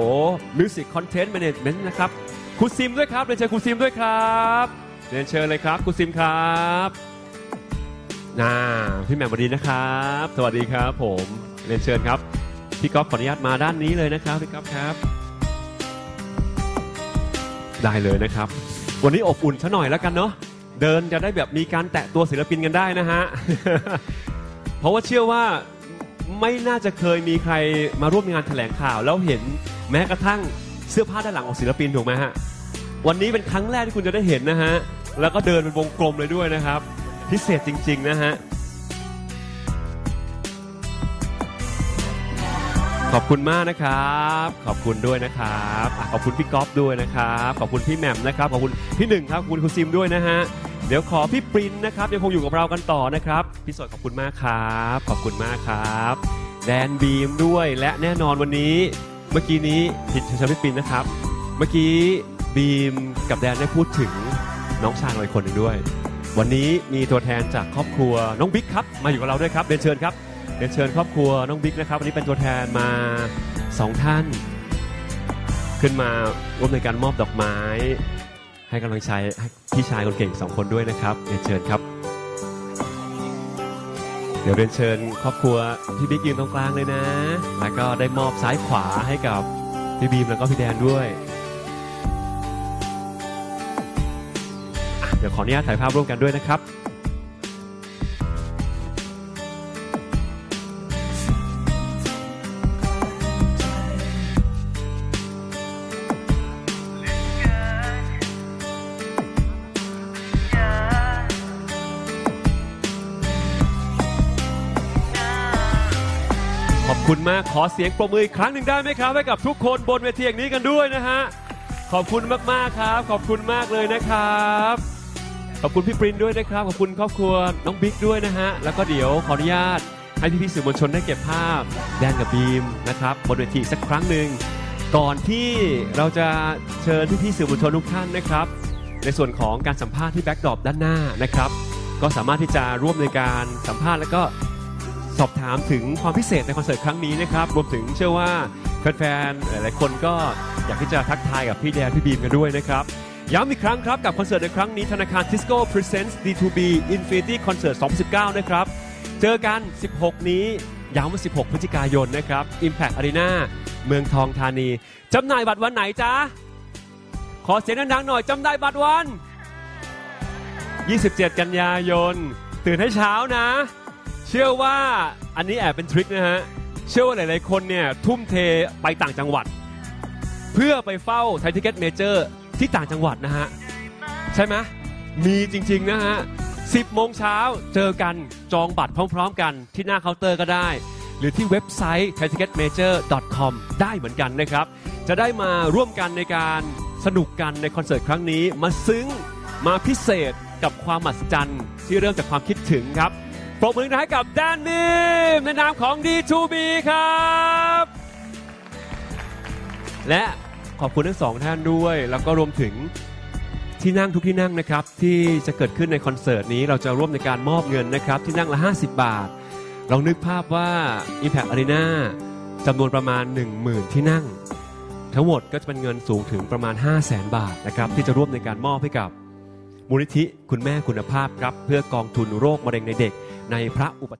Music Content Management นะครับครูซิมด้วยครับเชิญครูซิมด้วยครับเชิญเลยครับครูซิมครับพี่แหม่มสวัสดีนะครับสวัสดีครับผมเชิญครับพี่กอล์ฟขออนุญาตมาด้านนี้เลยนะครับพี่กอล์ฟครับได้เลยนะครับวันนี้อบอุ่นซะหน่อยแล้วกันเนาะเดินจะได้แบบมีการแตะตัวศิลปินกันได้นะฮะ เพราะว่าเชื่อว่าไม่น่าจะเคยมีใครมาร่วมงานแถลงข่าวแล้วเห็นแม้กระทั่งเสื้อผ้าด้านหลังของศิลปินถูกไหมฮะวันนี้เป็นครั้งแรกที่คุณจะได้เห็นนะฮะแล้วก็เดินเป็นวงกลมเลยด้วยนะครับพิเศษจริงๆนะฮะขอบคุณมากนะครับขอบคุณด้วยนะครับขอบคุณพี่ก๊อฟด้วยนะครับขอบคุณพี่แหม่มนะครับขอบคุณพี่หนึ่งครับขอบคุณครูซิมด้วยนะฮะเดี๋ยวขอพี่ปรินนะครับยังคงอยู่กับเรากันต่อนะครับพี่สดขอบคุณมากครับขอบคุณมากครับแดนบีมด้วยและแน่นอนวันนี้เมื่อกี้นี้ผิดชาพี่ปรินนะครับเมื่อกี้บีมกับแดนได้พูดถึงน้องชายคนหนึ่งด้วยวันนี้มีตัวแทนจากครอบครัวน้องบิ๊กครับมาอยู่กับเราด้วยครับเรียนเชิญครับเรียนเชิญครอบครัวน้องบิ๊กนะครับวันนี้เป็นตัวแทนมา2ท่านขึ้นมาร่วมในการมอบดอกไม้ให้กำลังใจพี่ชายคนเก่ง2คนด้วยนะครับเรียนเชิญครับ เดี๋ยวเรียนเชิญครอบครัวพี่บิ๊กยืนตรงกลางเลยนะแล้วก็ได้มอบซ้ายขวาให้กับพี่บีมแล้วก็พี่แดนด้วยเดี๋ยวขออนุญาตถ่ายภาพร่วมกันด้วยนะครับขอบคุณมากขอเสียงปรบมืออีกครั้งหนึ่งได้ไหมครับให้กับทุกคนบนเวทีนี้กันด้วยนะฮะขอบคุณมากๆครับขอบคุณมากเลยนะครับขอบคุณพี่ปรินด้วยนะครับขอบคุณครอบครัวน้องบิ๊กด้วยนะฮะแล้วก็เดี๋ยวขออนุญาตให้พี่ๆสื่อมวลชนได้เก็บภาพแดนกับบีมนะครับบนเวทีสักครั้งหนึ่งก่อนที่เราจะเชิญพี่ๆสื่อมวลชนทุกท่านนะครับในส่วนของการสัมภาษณ์ที่แบ็กดรอปด้านหน้านะครับก็สามารถที่จะร่วมในการสัมภาษณ์แล้วก็สอบถามถึงความพิเศษในคอนเสิร์ตครั้งนี้นะครับรวมถึงเชื่อว่าแฟนๆหลายๆคนก็อยากที่จะทักทายกับพี่แดนพี่บีมกันด้วยนะครับย้ำอีกครั้งครับกับคอนเสิร์ตในครั้งนี้ธนาคารทิสโก้ Presents D2B Infinity Concert 2019 นะครับเจอกัน16นี้ย้ำว่า16พฤศจิกายนนะครับ Impact Arena เมืองทองธานีจำหน่ายบัตรวันไหนจ๊ะขอเสียงดังๆหน่อยจำได้บัตรวัน27กันยายนตื่นให้เช้านะเชื่อว่าอันนี้แอบเป็นทริคนะฮะเชื่อว่าหลายๆคนเนี่ยทุ่มเทไปต่างจังหวัดเพื่อไปเฝ้า Thai Ticket Major ที่ต่างจังหวัดนะฮะใช่ไหมมีจริงๆนะฮะ10โมงเช้าเจอกันจองบัตรพร้อมๆกันที่หน้าเคาน์เตอร์ก็ได้หรือที่เว็บไซต์ ticketmajor.com ได้เหมือนกันนะครับจะได้มาร่วมกันในการสนุกกันในคอนเสิร์ตครั้งนี้มาซึ้งมาพิเศษกับความมหัศจรรย์ที่เริ่มจากความคิดถึงครับปรบมือให้กับแดนบีมในนามของ D2B ครับและขอบคุณทั้งสองท่านด้วยแล้วก็รวมถึงที่นั่งทุกที่นั่งนะครับที่จะเกิดขึ้นในคอนเสิร์ตนี้เราจะร่วมในการมอบเงินนะครับที่นั่งละ50บาทลองนึกภาพว่า Impact Arena จำนวนประมาณ 10,000 ที่นั่งทั้งหมดก็จะเป็นเงินสูงถึงประมาณ 500,000 บาทนะครับที่จะร่วมในการมอบให้กับมูลนิธิคุณแม่คุณภาพครับเพื่อกองทุนโรคมะเร็งในเด็กในพระอุป